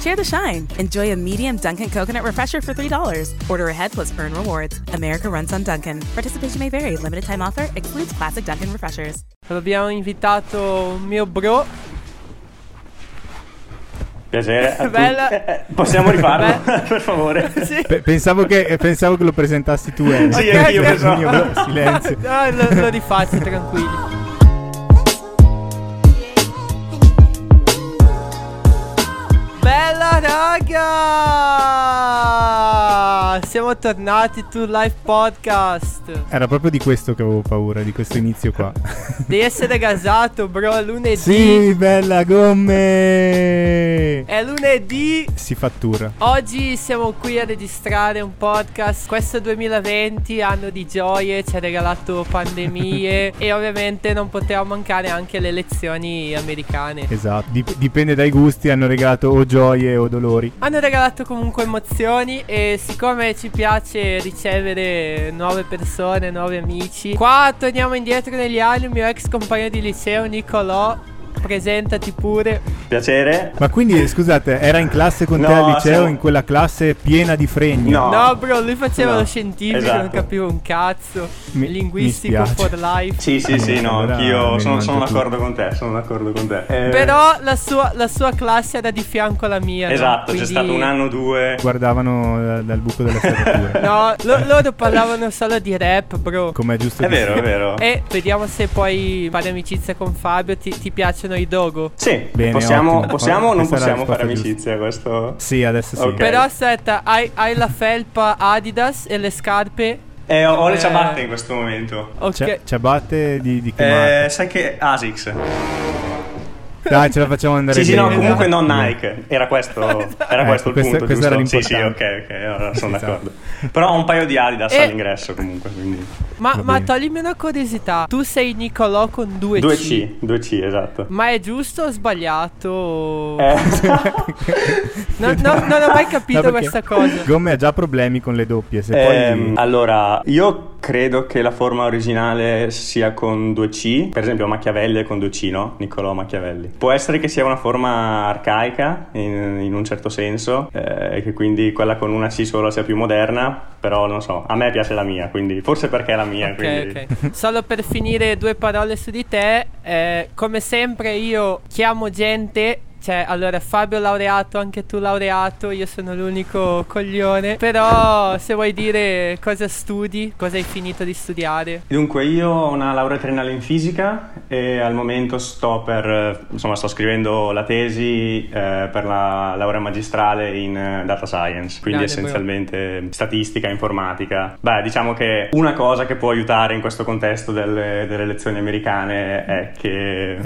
Share the shine. Enjoy a medium Dunkin' coconut refresher for $3. Order ahead plus earn rewards. America runs on Dunkin'. Participation may vary. Limited time offer excludes classic Dunkin' refreshers. Abbiamo invitato un mio bro. Piacere a bella. Possiamo rifarlo? Per favore. Sì. Pensavo che lo presentassi tu. Sì, okay, io penso. No. Silenzio. No, lo rifaccio, tranquilli. Bella raga! Siamo tornati to Live Podcast. Era proprio di questo che avevo paura, di questo inizio qua. Devi essere gasato, bro, lunedì. Sì, bella gomme! È lunedì. Si fattura. Oggi siamo qui a registrare un podcast. Questo 2020, anno di gioie, ci ha regalato pandemie e ovviamente non poteva mancare anche le elezioni americane. Esatto, dipende dai gusti, hanno regalato oggi gioie o dolori. Hanno regalato comunque emozioni e siccome ci piace ricevere nuove persone, nuovi amici, qua torniamo indietro negli anni. Il mio ex compagno di liceo Nicolò, presentati pure. Piacere. Ma quindi scusate, era in classe con te al liceo, in quella classe piena di fregni? No bro, lui faceva lo scientifico, esatto. Non capivo un cazzo. Linguistico for life. Sì, anch'io sono d'accordo con te. Però la sua classe era di fianco alla mia. Esatto, quindi... c'è stato un anno o due. Guardavano dal buco della serratura. No, loro parlavano solo di rap, bro. Come è giusto. È vero. E vediamo se puoi fare amicizia con Fabio. Ti piacciono i dogo? Sì. Bene, possiamo o non possiamo fare amicizia? Questo sì, adesso sì. Okay. Però aspetta, hai la felpa Adidas e le scarpe? Ho le ciabatte in questo momento. Okay. Ciabatte di che marca? Sai che Asics. Dai, ce la facciamo andare bene. Sì, no, comunque non Nike. Era questo il punto, questo era l'importante. Sì, ok, allora sono d'accordo. Però ho un paio di Adidas all'ingresso comunque, quindi. Ma toglimi una curiosità. Tu sei Nicolò con 2C. 2C, esatto. Ma è giusto o sbagliato? Non ho mai capito questa cosa. Gomme ha già problemi con le doppie, se poi... Allora, io credo che la forma originale sia con 2C. Per esempio Machiavelli è con 2C, no? Nicolò Machiavelli. Può essere che sia una forma arcaica in un certo senso, e che quindi quella con una C solo sia più moderna. Però non so, a me piace la mia, quindi forse perché è la mia. Okay. Solo per finire due parole su di te, come sempre io chiamo gente. Cioè, allora, Fabio laureato, anche tu laureato, io sono l'unico coglione. Però se vuoi dire cosa studi, cosa hai finito di studiare. Dunque, io ho una laurea triennale in fisica e al momento sto scrivendo la tesi per la laurea magistrale in data science. Quindi essenzialmente statistica, informatica. Beh, diciamo che una cosa che può aiutare in questo contesto delle elezioni americane è che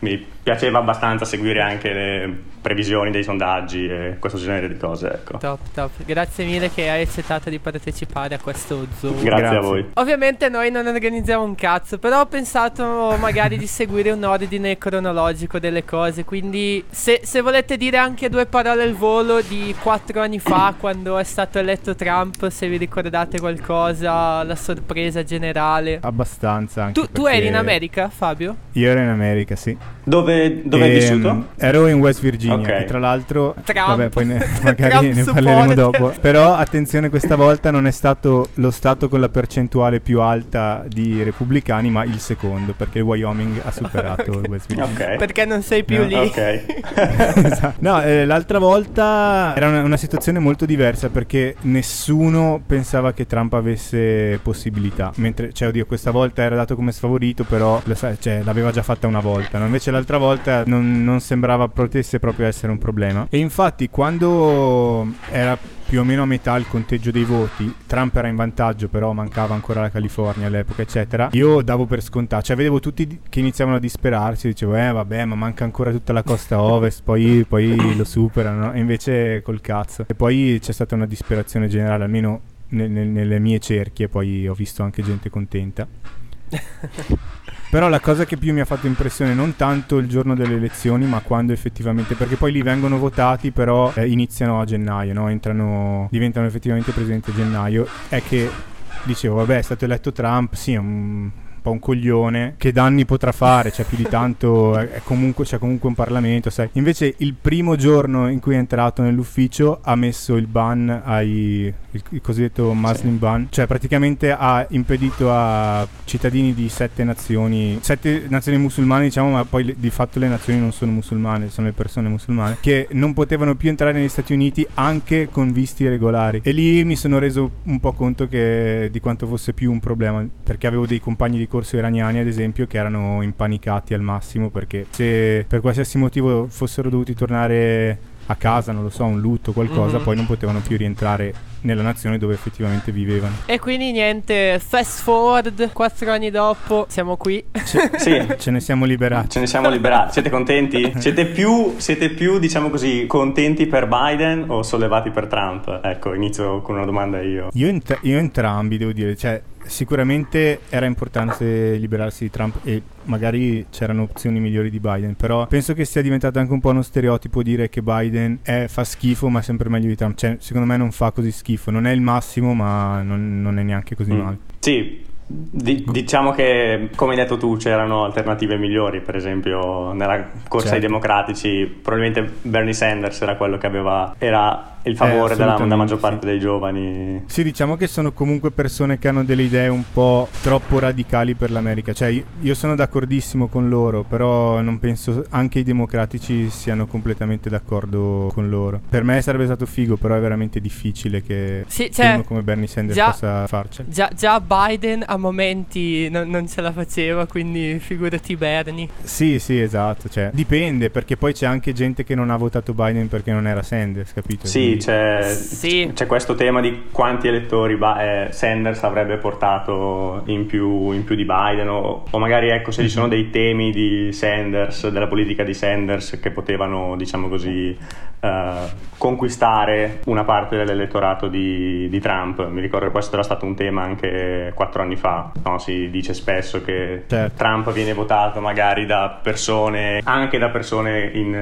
mi piaceva abbastanza seguire anche le previsioni dei sondaggi e questo genere di cose, ecco. Top, grazie mille che hai accettato di partecipare a questo Zoom. Grazie a voi. Ovviamente noi non organizziamo un cazzo, però ho pensato magari di seguire un ordine cronologico delle cose, quindi se volete dire anche due parole al volo di 4 anni fa quando è stato eletto Trump, se vi ricordate qualcosa, la sorpresa generale. Abbastanza anche. Tu eri in America, Fabio? Io ero in America, sì. Dove hai vissuto? Ero in West Virginia. Okay. Che tra l'altro Trump. Vabbè, poi magari ne parleremo dopo. Però attenzione, questa volta non è stato lo stato con la percentuale più alta di repubblicani, ma il secondo, perché il Wyoming ha superato il West Virginia. Okay. Perché non sei più lì. Okay. Esatto. No, l'altra volta era una situazione molto diversa, perché nessuno pensava che Trump avesse possibilità. Mentre, cioè, oddio, questa volta era dato come sfavorito, però l'aveva già fatta una volta, no? Invece l'altra volta non sembrava potesse proprio essere un problema. E infatti quando era più o meno a metà il conteggio dei voti, Trump era in vantaggio, però mancava ancora la California all'epoca, eccetera. Io davo per scontato, cioè vedevo tutti che iniziavano a disperarsi, dicevo vabbè, ma manca ancora tutta la costa ovest, poi lo superano, no? E invece col cazzo. E poi c'è stata una disperazione generale, almeno nelle mie cerchie. Poi ho visto anche gente contenta. Però la cosa che più mi ha fatto impressione non tanto il giorno delle elezioni, ma quando effettivamente, perché poi lì vengono votati, però iniziano a gennaio, no? Entrano, diventano effettivamente presidenti a gennaio. È che dicevo, vabbè, è stato eletto Trump, sì, è un coglione, che danni potrà fare? Cioè, più di tanto è comunque, c'è comunque un Parlamento, sai. Invece il primo giorno in cui è entrato nell'ufficio ha messo il ban ai, il cosiddetto Muslim ban, cioè praticamente ha impedito a cittadini di sette nazioni musulmane, diciamo, ma poi di fatto le nazioni non sono musulmane, sono le persone musulmane, che non potevano più entrare negli Stati Uniti anche con visti regolari. E lì mi sono reso un po' conto che di quanto fosse più un problema, perché avevo dei compagni di corso iraniani, ad esempio, che erano impanicati al massimo, perché se per qualsiasi motivo fossero dovuti tornare a casa, non lo so, un lutto, qualcosa, poi non potevano più rientrare nella nazione dove effettivamente vivevano. E quindi niente, fast forward 4 anni dopo siamo qui. Sì, ce ne siamo liberati. Siete contenti? Siete più diciamo così, contenti per Biden o sollevati per Trump? Ecco, inizio con una domanda io entrambi, devo dire. Cioè, sicuramente era importante liberarsi di Trump e magari c'erano opzioni migliori di Biden, però penso che sia diventato anche un po' uno stereotipo dire che Biden fa schifo ma è sempre meglio di Trump. Cioè, secondo me non fa così schifo, non è il massimo ma non è neanche così male. Sì, diciamo che, come hai detto tu, c'erano alternative migliori. Per esempio nella corsa ai democratici probabilmente Bernie Sanders era quello che aveva, era il favore della maggior parte dei giovani. Sì, diciamo che sono comunque persone che hanno delle idee un po' troppo radicali per l'America. Cioè, io sono d'accordissimo con loro, però non penso anche i democratici siano completamente d'accordo con loro. Per me sarebbe stato figo, però è veramente difficile che uno come Bernie Sanders possa farcela. Già Biden a momenti non ce la faceva, quindi figurati Bernie. Sì, esatto. Cioè, dipende, perché poi c'è anche gente che non ha votato Biden perché non era Sanders, capito? Sì. C'è questo tema di quanti elettori Sanders avrebbe portato in più di Biden, o magari, ecco, se ci sono dei temi di Sanders, della politica di Sanders, che potevano, diciamo così, conquistare una parte dell'elettorato di Trump. Mi ricordo che questo era stato un tema anche 4 anni fa, no? Si dice spesso che Trump viene votato magari da persone in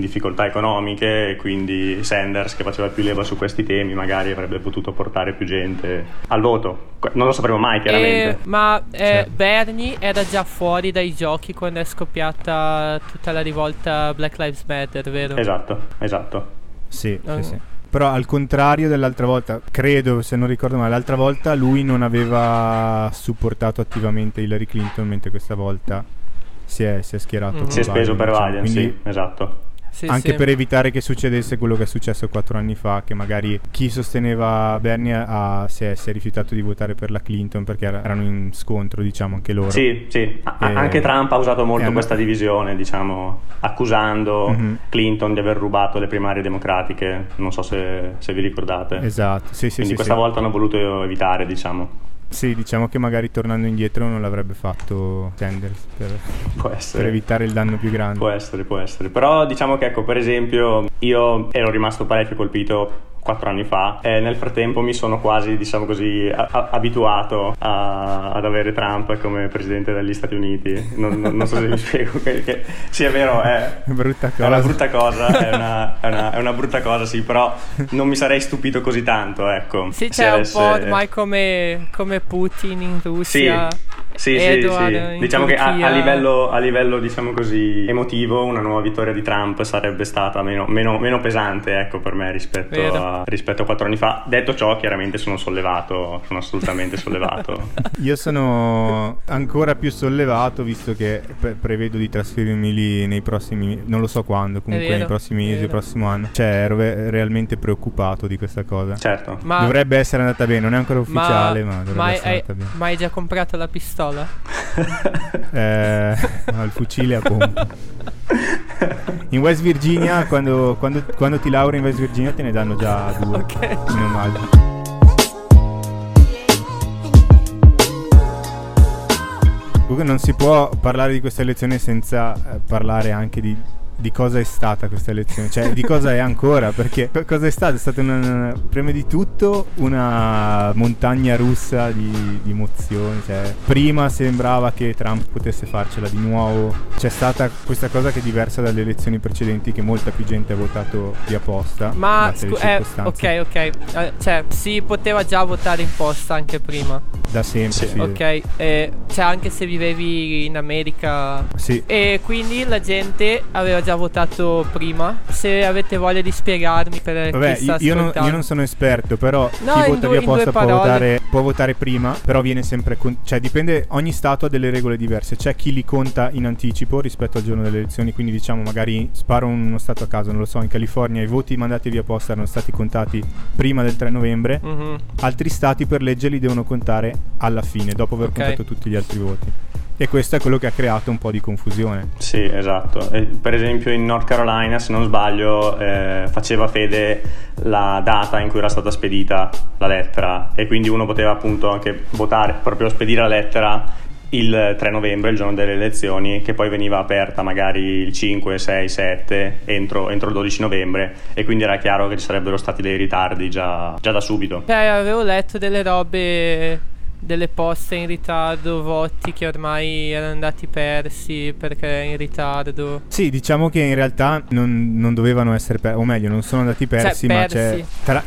difficoltà economiche, e quindi Sanders, che faceva più leva su questi temi, magari avrebbe potuto portare più gente al voto. Non lo sapremo mai, chiaramente. Bernie era già fuori dai giochi quando è scoppiata tutta la rivolta Black Lives Matter, vero? Esatto. Sì. Però al contrario dell'altra volta, credo, se non ricordo male, l'altra volta lui non aveva supportato attivamente Hillary Clinton, mentre questa volta si è schierato. Si è speso per Biden, quindi... sì, esatto. Anche per evitare che succedesse quello che è successo 4 anni fa, che magari chi sosteneva Bernie si è rifiutato di votare per la Clinton perché erano in scontro, diciamo, anche loro. Sì. Anche Trump ha usato molto questa divisione, diciamo, accusando Clinton di aver rubato le primarie democratiche. Non so se vi ricordate. Esatto, sì. Quindi questa volta hanno voluto evitare, diciamo. Sì, diciamo che magari tornando indietro non l'avrebbe fatto Sanders per evitare il danno più grande. Può essere. Però diciamo che, ecco, per esempio, io ero rimasto parecchio colpito 4 anni fa, e nel frattempo mi sono quasi, diciamo così, abituato ad avere Trump come presidente degli Stati Uniti. Non so se vi spiego, che sì, è vero, è una brutta cosa, sì, però non mi sarei stupito così tanto, ecco. Sì, c'è un po' ormai come Putin in Russia. Sì. Diciamo che a livello, diciamo così, emotivo, una nuova vittoria di Trump sarebbe stata meno pesante, ecco, per me rispetto a 4 anni fa. Detto ciò, chiaramente sono assolutamente sollevato. Io sono ancora più sollevato, visto che prevedo di trasferirmi lì nei prossimi, non lo so quando, comunque nei prossimi mesi, il prossimo anno. Cioè, ero realmente preoccupato di questa cosa. Certo. Ma dovrebbe essere andata bene, non è ancora ufficiale, ma dovrebbe essere andata bene. Ma hai già comprato la pistola? Il fucile a pompa. In West Virginia, quando ti lauri in West Virginia, te ne danno già 2. Okay. Meno male. Comunque non si può parlare di questa elezione senza parlare anche di di cosa è stata questa elezione, cioè di cosa è ancora, perché per cosa è stata una, prima di tutto una montagna russa di emozioni, cioè prima sembrava che Trump potesse farcela di nuovo, c'è stata questa cosa che è diversa dalle elezioni precedenti, che molta più gente ha votato di apposta, ma ok, cioè si poteva già votare imposta anche prima da sempre, sì. Ok, cioè anche se vivevi in America, sì. E quindi la gente aveva già votato prima. Se avete voglia di spiegarmi, per vabbè, chi sta ascoltando, io non sono esperto, però no, chi vota via posta può votare prima, però viene sempre cioè dipende, ogni stato ha delle regole diverse, c'è chi li conta in anticipo rispetto al giorno delle elezioni, quindi diciamo magari sparo uno stato a caso, non lo so, in California i voti mandati via posta erano stati contati prima del 3 novembre, mm-hmm. Altri stati per legge li devono contare alla fine, dopo aver contato tutti gli altri voti. E questo è quello che ha creato un po' di confusione. Sì, esatto. Per esempio in North Carolina, se non sbaglio, faceva fede la data in cui era stata spedita la lettera, e quindi uno poteva appunto anche votare, proprio spedire la lettera il 3 novembre, il giorno delle elezioni, che poi veniva aperta magari il 5, 6, 7 entro il 12 novembre, e quindi era chiaro che ci sarebbero stati dei ritardi già da subito. Avevo letto delle robe, delle poste in ritardo, voti che ormai erano andati persi perché in ritardo. Sì, diciamo che in realtà non dovevano essere persi, o meglio non sono andati persi, cioè,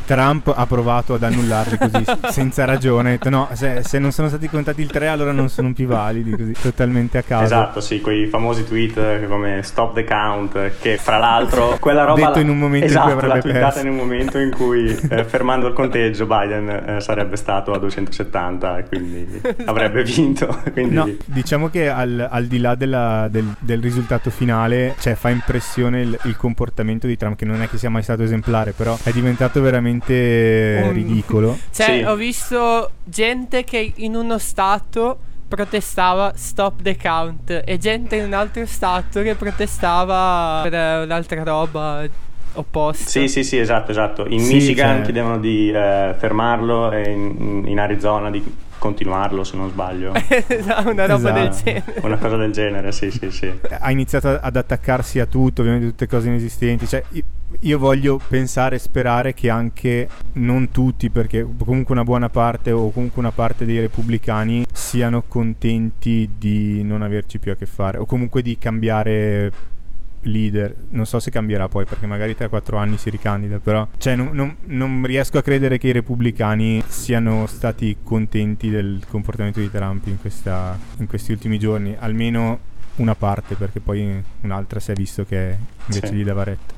Trump ha provato ad annullarli così senza ragione, ha detto no, se non sono stati contati il 3 allora non sono più validi, così totalmente a caso. Esatto, sì, quei famosi tweet come stop the count, che fra l'altro quella roba detto in un momento, esatto, in cui avrebbe tweetata in un momento in cui fermando il conteggio Biden sarebbe stato a 270, quindi avrebbe vinto, quindi... No, diciamo che al di là del risultato finale, cioè fa impressione il comportamento di Trump, che non è che sia mai stato esemplare, però è diventato veramente ridicolo, cioè sì. Ho visto gente che in uno stato protestava stop the count e gente in un altro stato che protestava per un'altra roba opposta. Sì, esatto. In Michigan chiedevano di fermarlo, e in Arizona di continuarlo, se non sbaglio. Una roba del genere. Una cosa del genere, sì. Ha iniziato ad attaccarsi a tutto, ovviamente tutte cose inesistenti, cioè io voglio pensare e sperare che anche non tutti, perché comunque una buona parte o comunque una parte dei repubblicani siano contenti di non averci più a che fare, o comunque di cambiare leader. Non so se cambierà poi, perché magari tra 4 anni si ricandida, però cioè non riesco a credere che i repubblicani siano stati contenti del comportamento di Trump in questi ultimi giorni, almeno una parte, perché poi un'altra si è visto che invece gli dava retta.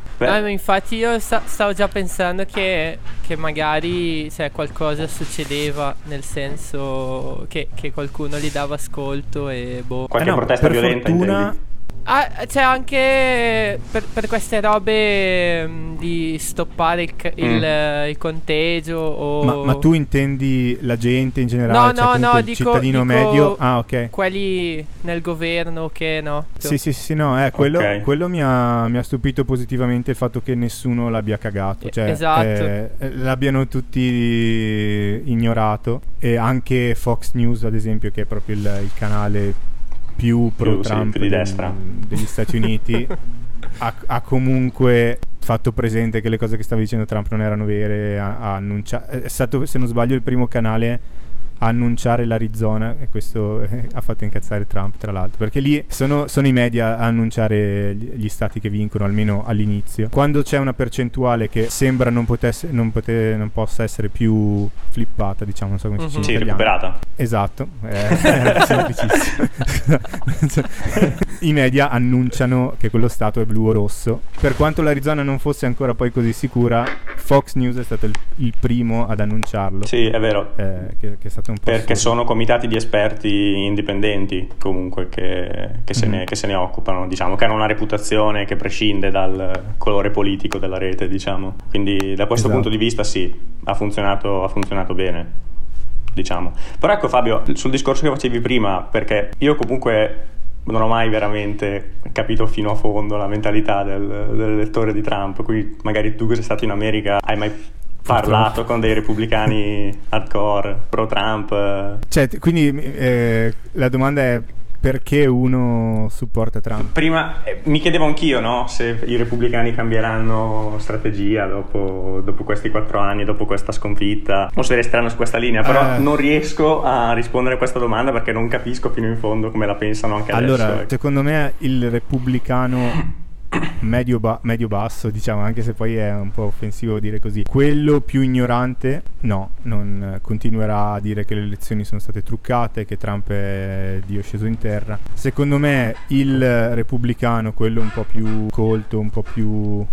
Infatti io stavo già pensando che magari, cioè, qualcosa succedeva, nel senso che qualcuno gli dava ascolto e boh, qualche protesta violenta, fortuna, intendi? C'è anche per queste robe di stoppare il conteggio o... ma tu intendi la gente in generale? No, cioè no, dico il cittadino medio. Ah, ok. Quelli nel governo che no. Sì, no, quello mi ha stupito positivamente, il fatto che nessuno l'abbia cagato, cioè, esatto. L'abbiano tutti ignorato, e anche Fox News ad esempio, che è proprio il canale più pro Trump di destra degli Stati Uniti, ha comunque fatto presente che le cose che stava dicendo Trump non erano vere, ha annunciato, è stato, se non sbaglio, il primo canale a annunciare l'Arizona, e questo ha fatto incazzare Trump, tra l'altro, perché lì sono i media a annunciare gli stati che vincono, almeno all'inizio, quando c'è una percentuale che sembra non possa essere più flippata, diciamo, non so come si dice, recuperata, esatto, era semplicissimo. I media annunciano che quello stato è blu o rosso, per quanto l'Arizona non fosse ancora poi così sicura. Fox News è stato il primo ad annunciarlo, sì, è vero, che è stato un po', perché sono comitati di esperti indipendenti comunque che se ne occupano, diciamo, che hanno una reputazione che prescinde dal colore politico della rete, diciamo, quindi da questo punto di vista sì, ha funzionato bene, diciamo. Però ecco Fabio, sul discorso che facevi prima, perché io comunque non ho mai veramente capito fino a fondo la mentalità dell'elettore di Trump, quindi magari tu che sei stato in America hai mai parlato con dei repubblicani hardcore pro Trump, cioè, quindi la domanda è: perché uno supporta Trump. Prima mi chiedevo anch'io, no, se i repubblicani cambieranno strategia dopo questi 4 anni, dopo questa sconfitta, o se resteranno su questa linea, però non riesco a rispondere a questa domanda perché non capisco fino in fondo come la pensano anche adesso. Allora, secondo me il repubblicano medio basso, diciamo, anche se poi è un po' offensivo dire così, quello più ignorante, no, non continuerà a dire che le elezioni sono state truccate, che Trump è Dio sceso in terra. Secondo me il repubblicano, quello un po' più colto, un po' più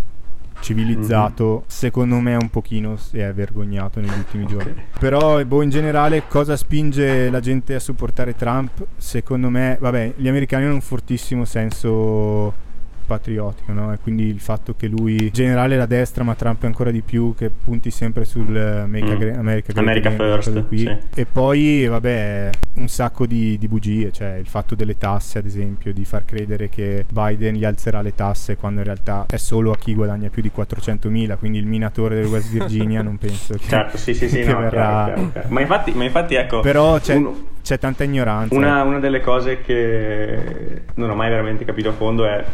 civilizzato, secondo me un pochino si è vergognato negli ultimi giorni. Però in generale cosa spinge la gente a supportare Trump? Secondo me, vabbè, gli americani hanno un fortissimo senso patriottico, no? E quindi il fatto che lui, in generale la destra, ma Trump ancora di più, che punti sempre sul America First qui. Sì. E poi vabbè un sacco di bugie, cioè il fatto delle tasse ad esempio, di far credere che Biden gli alzerà le tasse quando in realtà è solo a chi guadagna più di 400.000, quindi il minatore del West Virginia non penso che, certo, sì, che no, verrà chiaro. Ma infatti ecco, però c'è tanta ignoranza. Una delle cose che non ho mai veramente capito a fondo è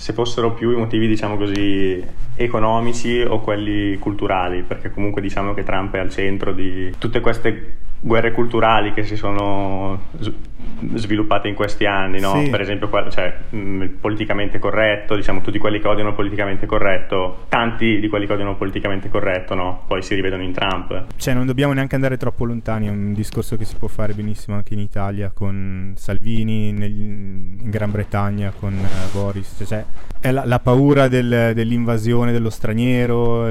se fossero più i motivi, diciamo così, economici o quelli culturali, perché comunque diciamo che Trump è al centro di tutte queste guerre culturali che si sono sviluppate in questi anni, no? Sì. Per esempio, cioè, politicamente corretto, diciamo, tutti quelli che odiano politicamente corretto, tanti di quelli che odiano politicamente corretto, no? Poi si rivedono in Trump. Cioè non dobbiamo neanche andare troppo lontani, è un discorso che si può fare benissimo anche in Italia con Salvini, in Gran Bretagna con Boris, cioè è la paura dell'invasione dello straniero,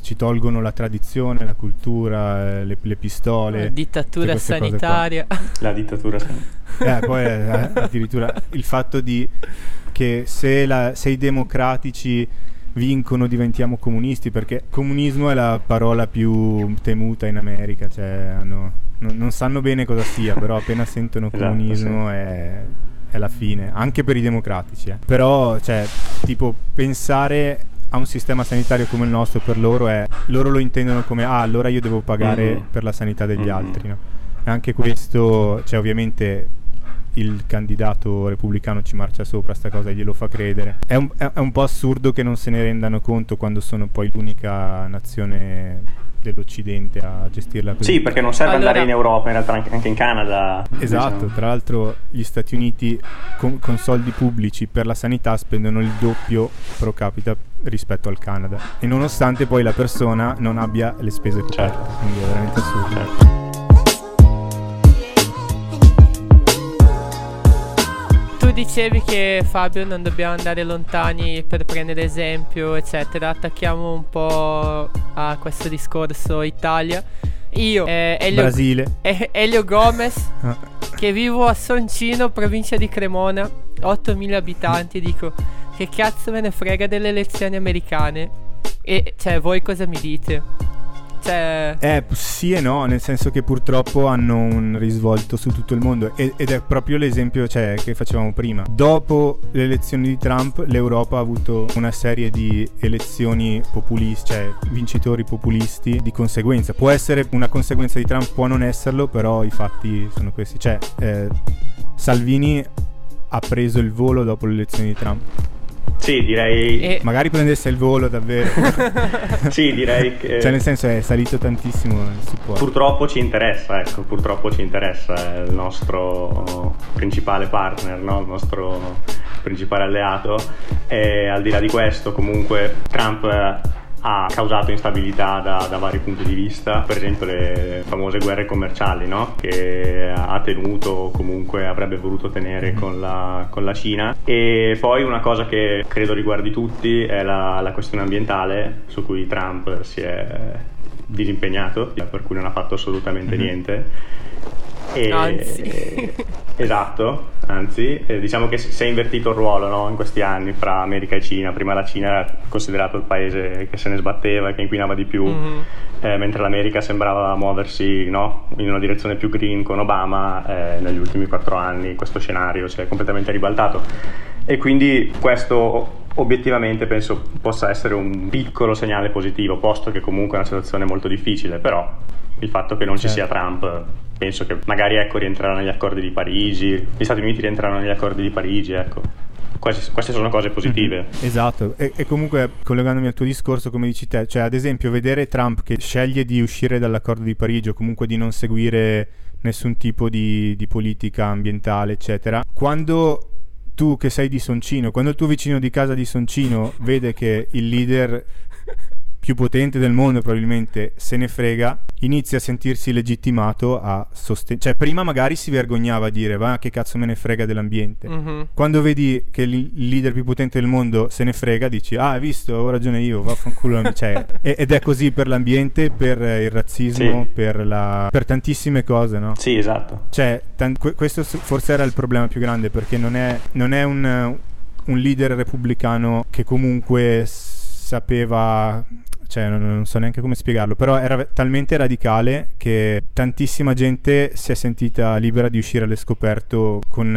ci tolgono la tradizione, la cultura, le pistole, la dittatura sanitaria, poi addirittura il fatto di che se i democratici vincono diventiamo comunisti, perché comunismo è la parola più temuta in America, cioè non sanno bene cosa sia, però appena sentono comunismo è la fine, anche per i democratici, Però cioè tipo pensare a un sistema sanitario come il nostro, per loro loro lo intendono come allora io devo pagare per la sanità degli altri, no? E anche questo, cioè ovviamente il candidato repubblicano ci marcia sopra sta cosa e glielo fa credere. È un po' assurdo che non se ne rendano conto quando sono poi l'unica nazione dell'Occidente a gestirla così. Sì, perché non serve andare in Europa, in realtà anche in Canada. Esatto, diciamo. Tra l'altro gli Stati Uniti con soldi pubblici per la sanità spendono il doppio pro capita rispetto al Canada, e nonostante poi la persona non abbia le spese coperte, quindi è veramente assurdo. Certo. Dicevi che, Fabio, non dobbiamo andare lontani per prendere esempio, eccetera. Attacchiamo un po' a questo discorso Italia. Io, Brasile. Elio Gomez, che vivo a Soncino, provincia di Cremona, 8.000 abitanti, dico, che cazzo me ne frega delle elezioni americane? E, cioè, voi cosa mi dite? Cioè... sì e no, nel senso che purtroppo hanno un risvolto su tutto il mondo, ed è proprio l'esempio, cioè, che facevamo prima. Dopo le elezioni di Trump l'Europa ha avuto una serie di elezioni populiste, cioè vincitori populisti di conseguenza. Può essere una conseguenza di Trump, può non esserlo, però i fatti sono questi. Cioè Salvini ha preso il volo dopo le elezioni di Trump. Sì, direi... Magari prendesse il volo davvero. Sì, direi che... Cioè nel senso è salito tantissimo il supporto. Purtroppo ci interessa, ecco, è il nostro principale partner, no? Il nostro principale alleato. E al di là di questo comunque Trump... ha causato instabilità da vari punti di vista, per esempio le famose guerre commerciali, no? Che ha tenuto, o comunque avrebbe voluto tenere con la Cina. E poi una cosa che credo riguardi tutti è la questione ambientale, su cui Trump si è disimpegnato, per cui non ha fatto assolutamente niente. Anzi, diciamo che si è invertito il ruolo, no? In questi anni fra America e Cina. Prima la Cina era considerato il paese che se ne sbatteva, che inquinava di più, mentre l'America sembrava muoversi, no? In una direzione più green con Obama. Negli ultimi 4 anni questo scenario si è completamente ribaltato, e quindi questo obiettivamente penso possa essere un piccolo segnale positivo, posto che comunque è una situazione molto difficile. Però il fatto che non ci sia Trump penso che magari, ecco, rientrano negli accordi di Parigi, gli Stati Uniti rientrano negli accordi di Parigi, ecco. Queste sono cose positive. Esatto, e comunque collegandomi al tuo discorso, come dici te, cioè ad esempio vedere Trump che sceglie di uscire dall'accordo di Parigi o comunque di non seguire nessun tipo di politica ambientale eccetera, quando tu che sei di Soncino, quando il tuo vicino di casa di Soncino vede che il leader più potente del mondo probabilmente se ne frega, inizia a sentirsi legittimato a sostenere. Cioè prima magari si vergognava a dire va che cazzo me ne frega dell'ambiente, quando vedi che il leader più potente del mondo se ne frega dici ah hai visto, ho ragione io, vaffanculo. Cioè, ed è così per l'ambiente, per il razzismo, sì, per tantissime cose, no? Sì, esatto. Cioè questo forse era il problema più grande, perché non è un leader repubblicano che comunque sapeva, cioè non so neanche come spiegarlo, però era talmente radicale che tantissima gente si è sentita libera di uscire alle scoperte con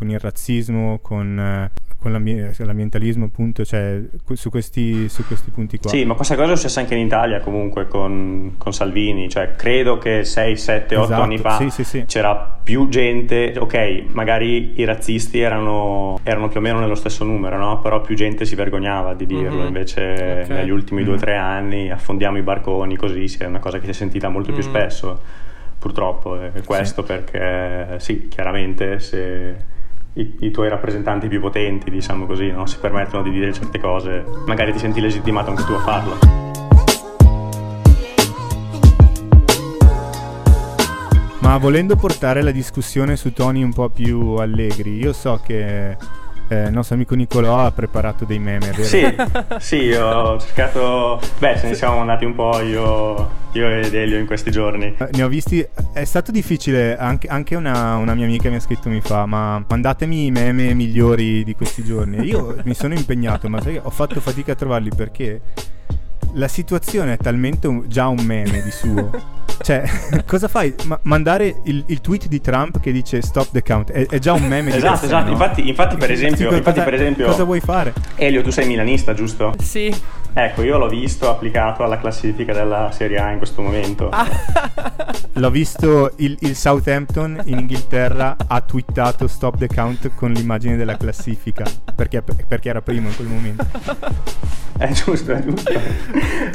il razzismo, con l'ambientalismo, appunto, cioè su questi punti qua. Sì, ma questa cosa è successa anche in Italia comunque con Salvini, cioè credo che 6, 7, 8 anni fa sì. C'era più gente, ok, magari i razzisti erano più o meno nello stesso numero, no? Però più gente si vergognava di dirlo, invece okay, negli ultimi 2-3 anni affondiamo i barconi così, è una cosa che si è sentita molto più spesso, purtroppo, è questo, sì. Perché sì, chiaramente se I tuoi rappresentanti più potenti, diciamo così, no, si permettono di dire certe cose, magari ti senti legittimato anche tu a farlo. Ma volendo portare la discussione su toni un po' più allegri, io so che il nostro amico Nicolò ha preparato dei meme, vero? Sì, ho cercato. Beh, ce ne siamo andati un po' io ed Elio in questi giorni. Ne ho visti, è stato difficile, anche una mia amica mi ha scritto, mi fa ma mandatemi i meme migliori di questi giorni. Io mi sono impegnato, ma sai, ho fatto fatica a trovarli perché la situazione è talmente già un meme di suo. Cioè, cosa fai? Mandare il tweet di Trump che dice stop the count è già un meme. Esatto, no? infatti per esempio cosa vuoi fare? Elio, tu sei milanista, giusto? Sì. Ecco, io l'ho visto applicato alla classifica della Serie A in questo momento. L'ho visto, il Southampton in Inghilterra ha twittato stop the count con l'immagine della classifica perché era primo in quel momento. È giusto.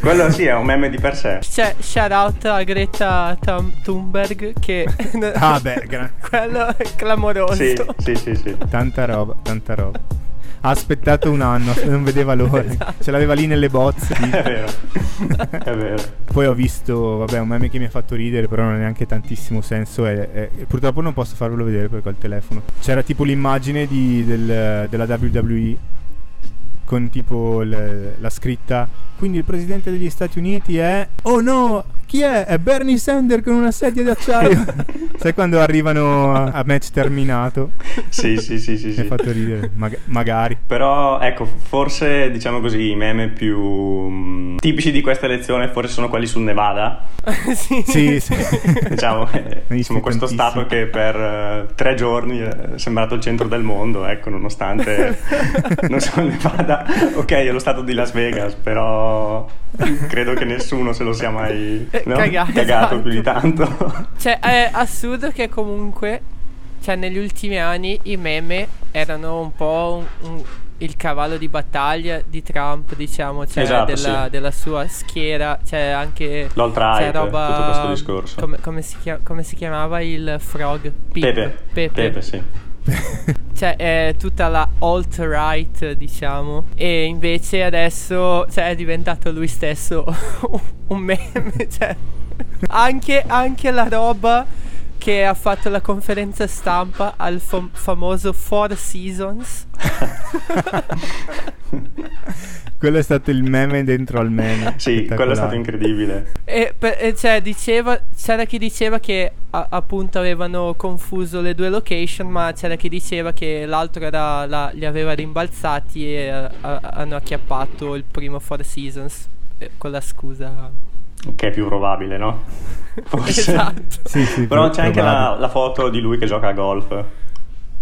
Quello sì, è un meme di per sé. Cioè, shout out a Greta Thunberg che quello è clamoroso. Sì. Tanta roba. Ha aspettato un anno, non vedeva l'ora. Esatto. Ce l'aveva lì nelle bozze. È vero. Poi ho visto, un meme che mi ha fatto ridere, però non ha neanche tantissimo senso e purtroppo non posso farvelo vedere perché ho il telefono. C'era tipo l'immagine della WWE con tipo la scritta, quindi il presidente degli Stati Uniti è, oh no, chi è? È Bernie Sanders con una sedia d'acciaio. Sai quando arrivano a match terminato? Sì. Mi ha fatto ridere, magari. Però ecco, forse diciamo così, i meme più tipici di questa elezione forse sono quelli su Nevada. Sì. Diciamo questo stato che per 3 giorni è sembrato il centro del mondo, ecco, nonostante non sono Nevada. Ok, è lo stato di Las Vegas, però credo che nessuno se lo sia mai cagato più di tanto. Cioè è assurdo che comunque, cioè, negli ultimi anni i meme erano un po' il cavallo di battaglia di Trump, diciamo, cioè esatto, della sua schiera, cioè anche l'oltre, roba, tutto questo discorso. Come si chiamava il frog? Pepe, sì. Cioè è tutta la alt-right, diciamo. E invece adesso, cioè, è diventato lui stesso un meme, cioè. Anche la roba che ha fatto la conferenza stampa al famoso Four Seasons. Quello è stato il meme dentro al meme. Sì, quello è stato incredibile. E cioè diceva, c'era chi diceva che appunto avevano confuso le due location, ma c'era chi diceva che l'altro era li aveva rimbalzati e hanno acchiappato il primo Four Seasons con la scusa che è più probabile, no? Forse. Esatto. Sì, però c'è anche la foto di lui che gioca a golf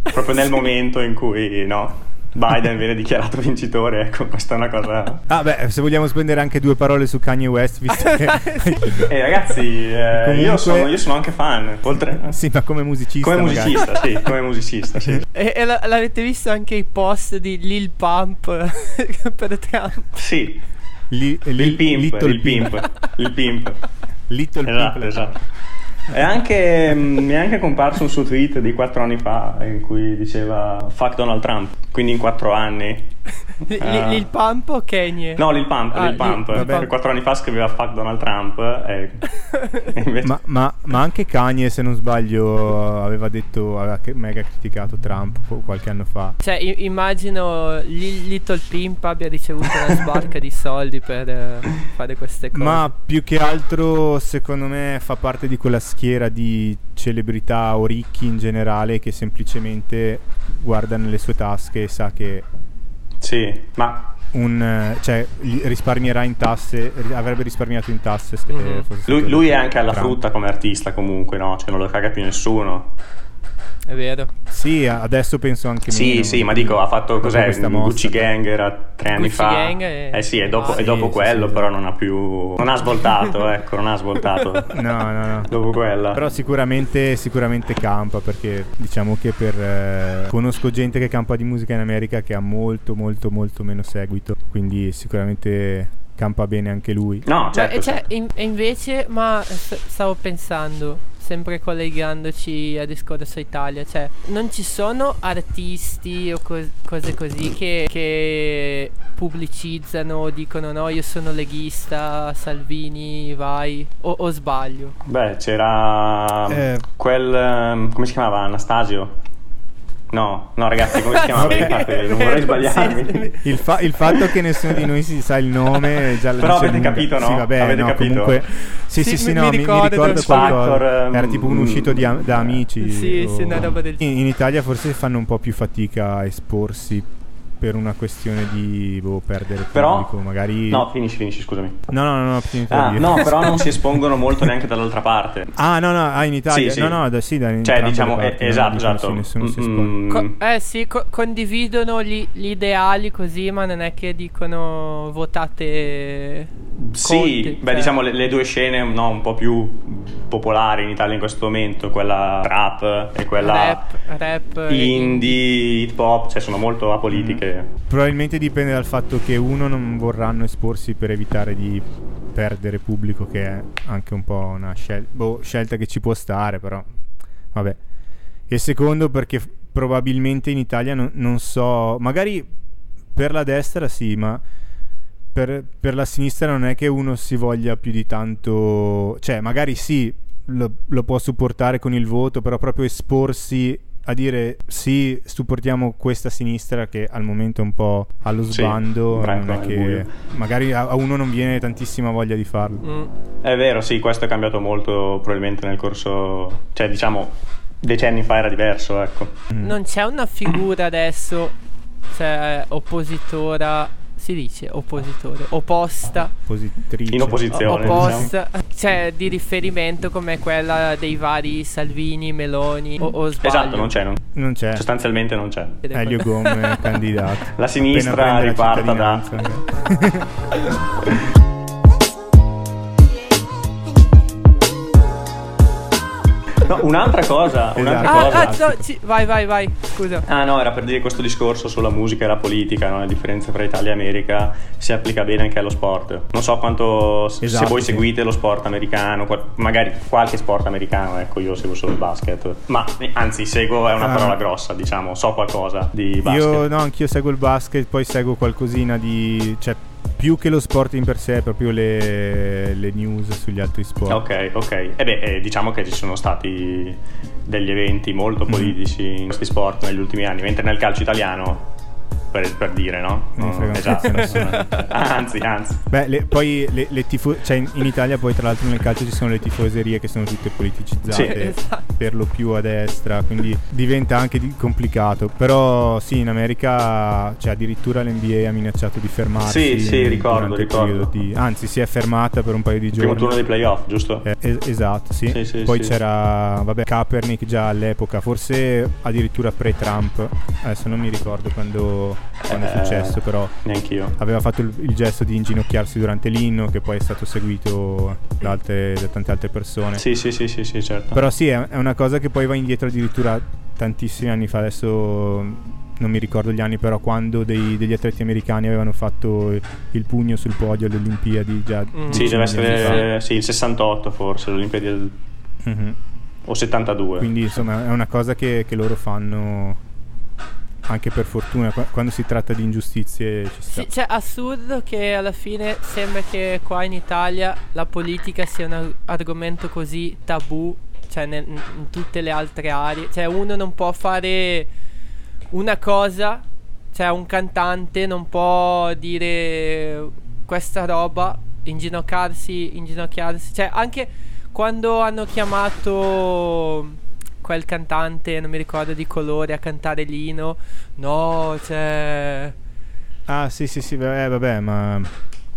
proprio nel momento in cui, no? Biden viene dichiarato vincitore, ecco, questa è una cosa. Ah beh, se vogliamo spendere anche due parole su Kanye West, visto che ragazzi, comunque... io sono anche fan, oltre sì, ma come musicista. Come musicista, magari. Sì, come musicista, sì. E l'avete visto anche i post di Lil Pump per Trump? Sì. Lil Pimp. Esatto. Mi è anche comparso un suo tweet di 4 anni fa in cui diceva "Fuck Donald Trump", quindi in 4 anni. Lil Pump o Kanye? No, Lil Pump, per 4 anni fa scriveva "Fuck Donald Trump" e invece... ma anche Kanye, se non sbaglio, aveva detto, aveva mega criticato Trump qualche anno fa. Cioè immagino Little Pimp abbia ricevuto una sbarca di soldi per fare queste cose. Ma più che altro secondo me fa parte di quella schiera di celebrità o ricchi in generale che semplicemente guarda nelle sue tasche e sa che sì, ma cioè risparmierà in tasse, avrebbe risparmiato in tasse se fosse lui è anche alla frutta come artista, comunque, no? Cioè non lo caga più nessuno. È vero. Sì, adesso penso anche meno. Sì, ma dico, ha fatto cos'è? Gucci Gang era 3 anni Gucci fa. Gang e... sì, e dopo quello, però non ha più. Non ha svoltato, ecco, No. Dopo quella. Però sicuramente campa, perché diciamo che conosco gente che campa di musica in America che ha molto, molto, molto meno seguito. Quindi sicuramente campa bene anche lui. No, certo. Stavo pensando, sempre collegandoci al discorso Italia, cioè non ci sono artisti o cose così che pubblicizzano, dicono no, io sono leghista, Salvini vai, o sbaglio? Beh, c'era quel come si chiamava, Anastasio? No, ragazzi, come si chiamava? Non vorrei sbagliarmi. Sì. Il fatto che nessuno di noi si sa il nome, già però avete capito, no? Sì, vabbè, avete capito. Comunque, sì, no, mi ricordo qualcosa. Era tipo un uscito da Amici. Sì, sì, una roba del in Italia forse fanno un po' più fatica a esporsi per una questione di perdere pubblico, però, magari. No, finisci, scusami. No, finito. No, però non si espongono molto neanche dall'altra parte. Ah, in Italia. Sì. Cioè, diciamo, parti, esatto. No, nessuno si espone. Condividono gli ideali così, ma non è che dicono votate. Sì, Conte, beh, cioè. Diciamo le due scene, no, un po' più popolari in Italia in questo momento, quella trap e quella rap indie, hip hop, cioè sono molto apolitiche. Probabilmente dipende dal fatto che uno non vorranno esporsi per evitare di perdere pubblico, che è anche un po' una scelta che ci può stare, però vabbè. E secondo, perché probabilmente in Italia non so, magari per la destra sì, ma per la sinistra non è che uno si voglia più di tanto, cioè magari sì, lo può supportare con il voto, però proprio esporsi a dire sì, supportiamo questa sinistra che al momento è un po' allo sbando, sì, non è che magari a uno non viene tantissima voglia di farlo. È vero, sì, questo è cambiato molto probabilmente nel corso, cioè diciamo decenni fa era diverso, ecco. Non c'è una figura adesso, cioè oppositora, si dice oppositore, opposta, in opposizione, opposta, diciamo. Cioè di riferimento come quella dei vari Salvini, Meloni o sbaglio? Esatto, non c'è. Sostanzialmente non c'è. Elio Gomme candidato. La sinistra riparta da no, un'altra cosa. Vai, scusa. Ah no, era per dire questo discorso sulla musica e la politica, no? La differenza tra Italia e America si applica bene anche allo sport. Non so quanto, esatto, se voi seguite lo sport americano, magari qualche sport americano, ecco, io seguo solo il basket, ma anzi seguo è una parola grossa, diciamo, so qualcosa di basket. Anch'io seguo il basket, poi seguo qualcosina di... cioè, più che lo sport in per sé, proprio le news sugli altri sport. Ok. E diciamo che ci sono stati degli eventi molto politici in questi sport negli ultimi anni, mentre nel calcio italiano, per dire, no? Esatto. Anzi. Beh, poi le tifoserie, cioè in Italia poi tra l'altro nel calcio ci sono le tifoserie che sono tutte politicizzate, sì, esatto, per lo più a destra, quindi diventa anche complicato. Però sì, in America, cioè addirittura l'NBA ha minacciato di fermarsi. Sì, ricordo. Anzi, si è fermata per un paio di giorni. Il primo turno dei playoff, giusto? Esatto, sì. Poi c'era, vabbè, Kaepernick già all'epoca, forse addirittura pre-Trump, adesso non mi ricordo quando... quando è successo, però neanch'io. Aveva fatto il gesto di inginocchiarsi durante l'inno, che poi è stato seguito da tante altre persone. Sì, certo. Però sì, è una cosa che poi va indietro addirittura tantissimi anni fa. Adesso non mi ricordo gli anni, però quando degli atleti americani avevano fatto il pugno sul podio alle Olimpiadi già sì, deve essere il 68 forse, l'Olimpiadi del... o 72. Quindi insomma è una cosa che loro fanno. Anche per fortuna, quando si tratta di ingiustizie ci sta. Sì, cioè, assurdo che alla fine sembra che qua in Italia la politica sia un argomento così tabù, cioè in tutte le altre aree. Cioè uno non può fare una cosa, cioè un cantante non può dire questa roba, inginocchiarsi. Cioè anche quando hanno chiamato... quel cantante, non mi ricordo di colore, a cantare l'ino. No, cioè... Ah, sì, vabbè, ma...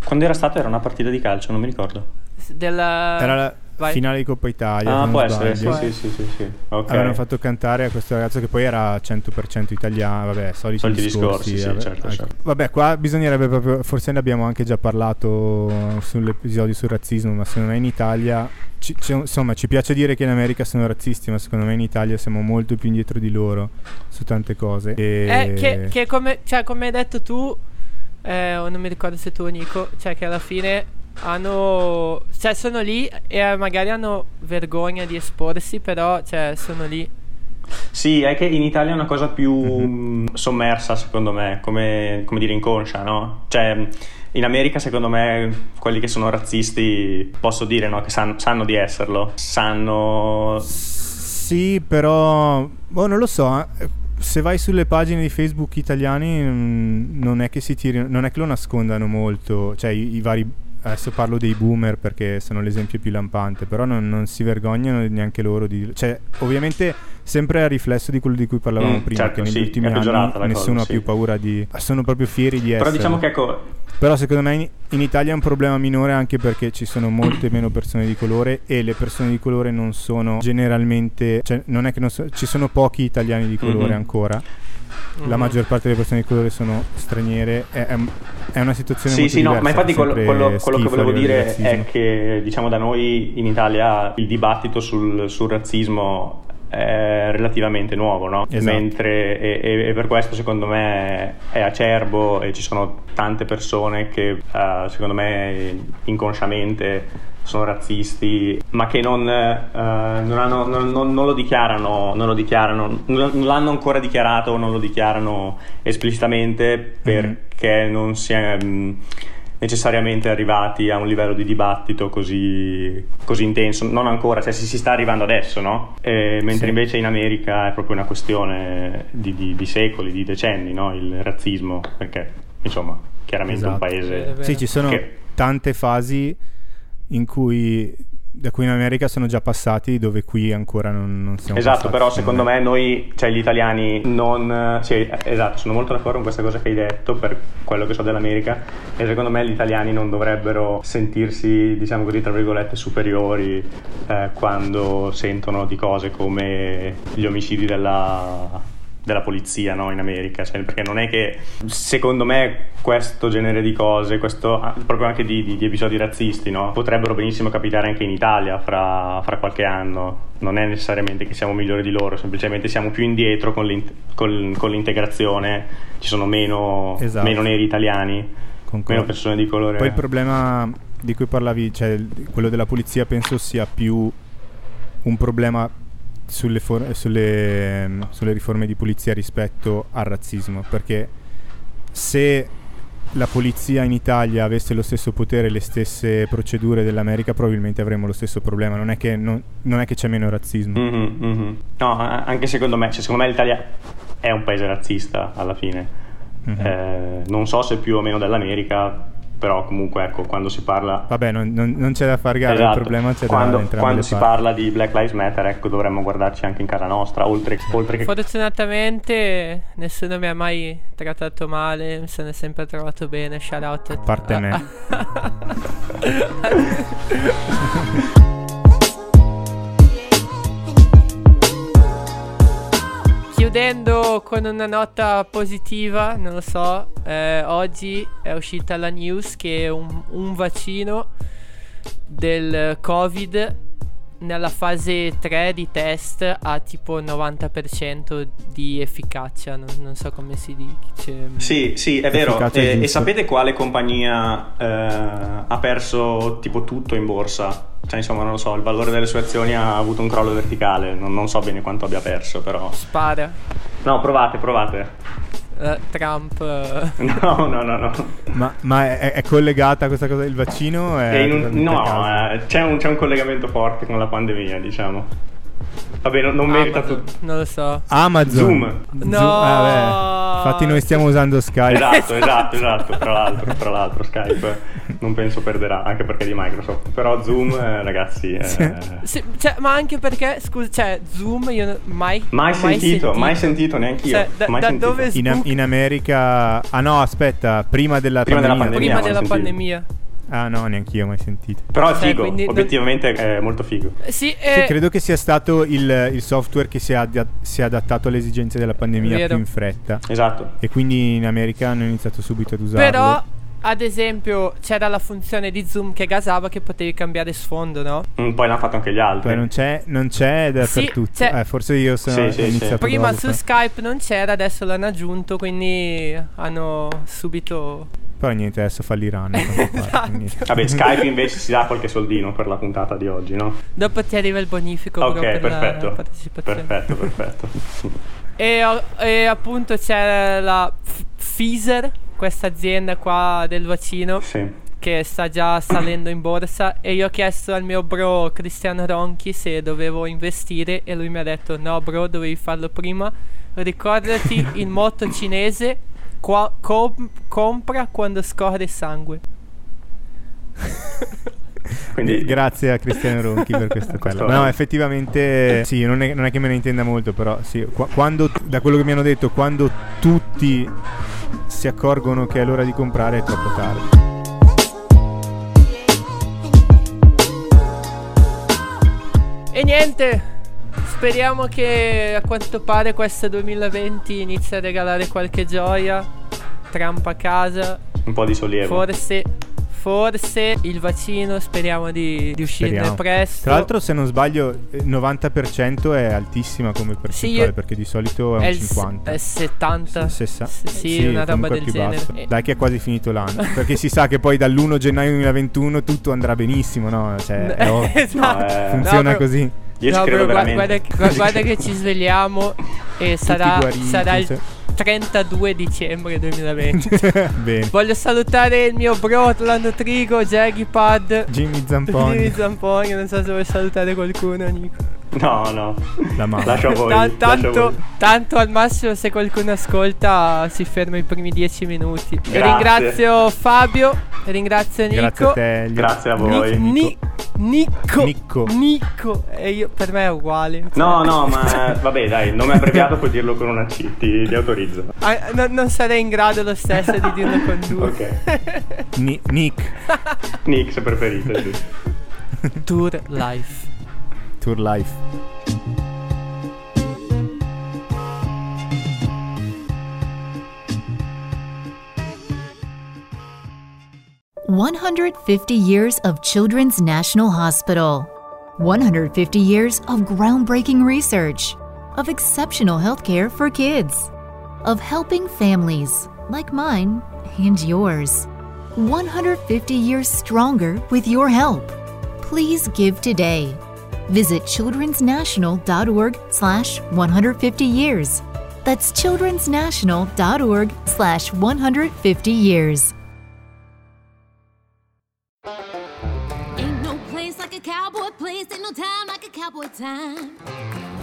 Quando era stato era una partita di calcio, non mi ricordo. Era la finale di Coppa Italia. Ah, può essere, sì. Okay. Avevano fatto cantare a questo ragazzo che poi era 100% italiano, vabbè, soliti discorsi. Sì, vabbè, certo. Vabbè, qua bisognerebbe proprio... Forse ne abbiamo anche già parlato sull'episodio sul razzismo, ma secondo me in Italia... insomma, ci piace dire che in America sono razzisti, ma secondo me in Italia siamo molto più indietro di loro su tante cose. Che come hai detto tu, non mi ricordo se tu o Nico, cioè che alla fine hanno, cioè sono lì e magari hanno vergogna di esporsi, però cioè sono lì. Sì, è che in Italia è una cosa più sommersa, secondo me, come dire, inconscia, no? Cioè in America, secondo me, quelli che sono razzisti, posso dire, no, che sanno di esserlo. Sì, però non lo so. Se vai sulle pagine di Facebook italiani, non è che non è che lo nascondano molto. Cioè i vari, adesso parlo dei boomer perché sono l'esempio più lampante, però non si vergognano neanche loro di... Cioè, ovviamente sempre a riflesso di quello di cui parlavamo prima, certo, che negli ultimi anni nessuno ha più paura di... Sono proprio fieri di essere. Però diciamo che ecco... Però secondo me in Italia è un problema minore, anche perché ci sono molte meno persone di colore, e le persone di colore non sono generalmente, cioè non è che non so, ci sono pochi italiani di colore ancora. La maggior parte delle persone di colore sono straniere. È una situazione molto diversa. Ma infatti quello che volevo dire è che, diciamo, da noi in Italia il dibattito sul razzismo è relativamente nuovo, no? Esatto. Mentre e per questo secondo me è acerbo, e ci sono tante persone che secondo me inconsciamente sono razzisti, ma che non lo dichiarano, non l'hanno ancora dichiarato, o non lo dichiarano esplicitamente perché non si è necessariamente arrivati a un livello di dibattito così intenso, non ancora, cioè si sta arrivando adesso, no? Mentre invece in America è proprio una questione di secoli, di decenni, no? Il razzismo, perché insomma chiaramente un paese... Sì, ci sono tante fasi da cui in America sono già passati, dove qui ancora non siamo passati. Però secondo me noi, cioè gli italiani non... Sì, esatto, sono molto d'accordo con questa cosa che hai detto, per quello che so dell'America, e secondo me gli italiani non dovrebbero sentirsi, diciamo così, tra virgolette, superiori quando sentono di cose come gli omicidi della polizia, no, in America, cioè, perché non è che, secondo me, questo genere di cose, questo proprio anche di episodi razzisti, no, potrebbero benissimo capitare anche in Italia fra qualche anno. Non è necessariamente che siamo migliori di loro, semplicemente siamo più indietro con l'integrazione, ci sono meno neri italiani, meno persone di colore. Poi il problema di cui parlavi, cioè quello della polizia, penso sia più un problema sulle riforme di polizia rispetto al razzismo, perché se la polizia in Italia avesse lo stesso potere e le stesse procedure dell'America, probabilmente avremmo lo stesso problema. Non è che c'è meno razzismo. No, anche secondo me l'Italia è un paese razzista alla fine. Non so se più o meno dell'America, però comunque, ecco, quando si parla... Vabbè, non c'è da far gara, il problema c'è quando si parla di Black Lives Matter, ecco, dovremmo guardarci anche in casa nostra, oltre che... Fortunatamente nessuno mi ha mai trattato male, mi sono sempre trovato bene, shout out a parte me. chiudendo con una nota positiva, non lo so, oggi è uscita la news che un vaccino del Covid nella fase 3 di test ha tipo 90% di efficacia, non so come si dice. Sì, è vero. E sapete quale compagnia ha perso tipo tutto in borsa? Cioè, insomma, non lo so, il valore delle sue azioni ha avuto un crollo verticale, non so bene quanto abbia perso, però... Spara. No, provate. Trump. No. Ma è collegata a questa cosa del vaccino? C'è un collegamento forte con la pandemia, diciamo. Vabbè, non merita tutto. Non lo so. Amazon. Zoom. No. Infatti noi stiamo usando Skype. Esatto. Tra l'altro Skype non penso perderà, anche perché è di Microsoft. Però Zoom, ragazzi. Sì, cioè, ma anche perché, scusa, cioè, Zoom io mai sentito neanche io. Cioè, mai sentito. Dove in America? Ah no, aspetta, prima della pandemia. Ah no, neanch'io ho mai sentito. Però è figo, obiettivamente è molto figo. Sì, credo che sia stato il software che si è adattato alle esigenze della pandemia più in fretta. Esatto. E quindi in America hanno iniziato subito ad usarlo. Però, ad esempio, c'era la funzione di Zoom che gasava, che potevi cambiare sfondo, no? Poi l'hanno fatto anche gli altri. Poi non c'è dappertutto. Sì, forse io sono iniziato. Prima su Skype non c'era, adesso l'hanno aggiunto, quindi hanno subito... Però niente, adesso falliranno. Esatto. Vabbè, Skype invece si dà qualche soldino per la puntata di oggi, no? Dopo ti arriva il bonifico. Ok, per perfetto. La partecipazione. Perfetto. E appunto c'è la Pfizer, questa azienda qua del vaccino, sì, che sta già salendo in borsa. E io ho chiesto al mio bro Cristiano Ronchi se dovevo investire, e lui mi ha detto: no bro, dovevi farlo prima. Ricordati il motto cinese: compra quando scorre sangue. Quindi grazie a Cristiano Ronchi per questo. No, effettivamente sì, non è che me ne intenda molto, però sì, quando, da quello che mi hanno detto, quando tutti si accorgono che è l'ora di comprare è troppo tardi. E niente, speriamo che a quanto pare questo 2020 inizi a regalare qualche gioia. Trump a casa, un po' di sollievo. Forse il vaccino, speriamo di uscirne presto. Tra l'altro, se non sbaglio, 90% è altissima come percentuale, sì, perché di solito è un 50. È 70. 60. Sì, una roba del genere. Dai che è quasi finito l'anno, perché si sa che poi dall'1 gennaio 2021 tutto andrà benissimo, no? Cioè, esatto. Funziona così. Io no, credo bro, guarda che ci svegliamo e sarà il 32 dicembre 2020. Bene. Voglio salutare il mio bro Orlando Trigo, Jaggipad, Jimmy Zamponi. Non so se vuoi salutare qualcuno, Nico. No, la mamma. Lascio a voi. Tanto al massimo, se qualcuno ascolta, si ferma i primi 10 minuti. Ringrazio Fabio, ringrazio Nico. Grazie a te, Elio. Grazie a voi. Nico. E io, per me è uguale. No, ma vabbè, dai, nome abbreviato puoi dirlo con una C, ti autorizzo. Non sarei in grado lo stesso di dirlo con due. Ok. Nick se preferite. Sì. Tour Life. Mm-hmm. 150 years of Children's National Hospital. 150 years of groundbreaking research, of exceptional healthcare for kids, of helping families like mine and yours. 150 years stronger with your help. Please give today. Visit childrensnational.org/150 years. That's childrensnational.org/150 years. Ain't no place like a cowboy place, ain't no time like a cowboy time.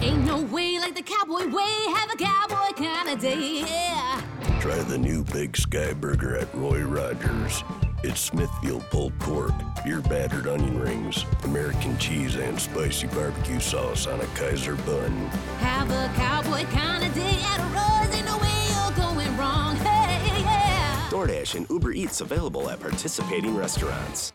Ain't no way like the cowboy way, have a cowboy kind of day, yeah. Try the new Big Sky Burger at Roy Rogers. It's Smithfield pulled pork, your battered onion rings, American cheese, and spicy barbecue sauce on a Kaiser bun. Have a cowboy kind of day at a Roy's, ain't no way you're going wrong, hey, yeah! DoorDash and Uber Eats available at participating restaurants.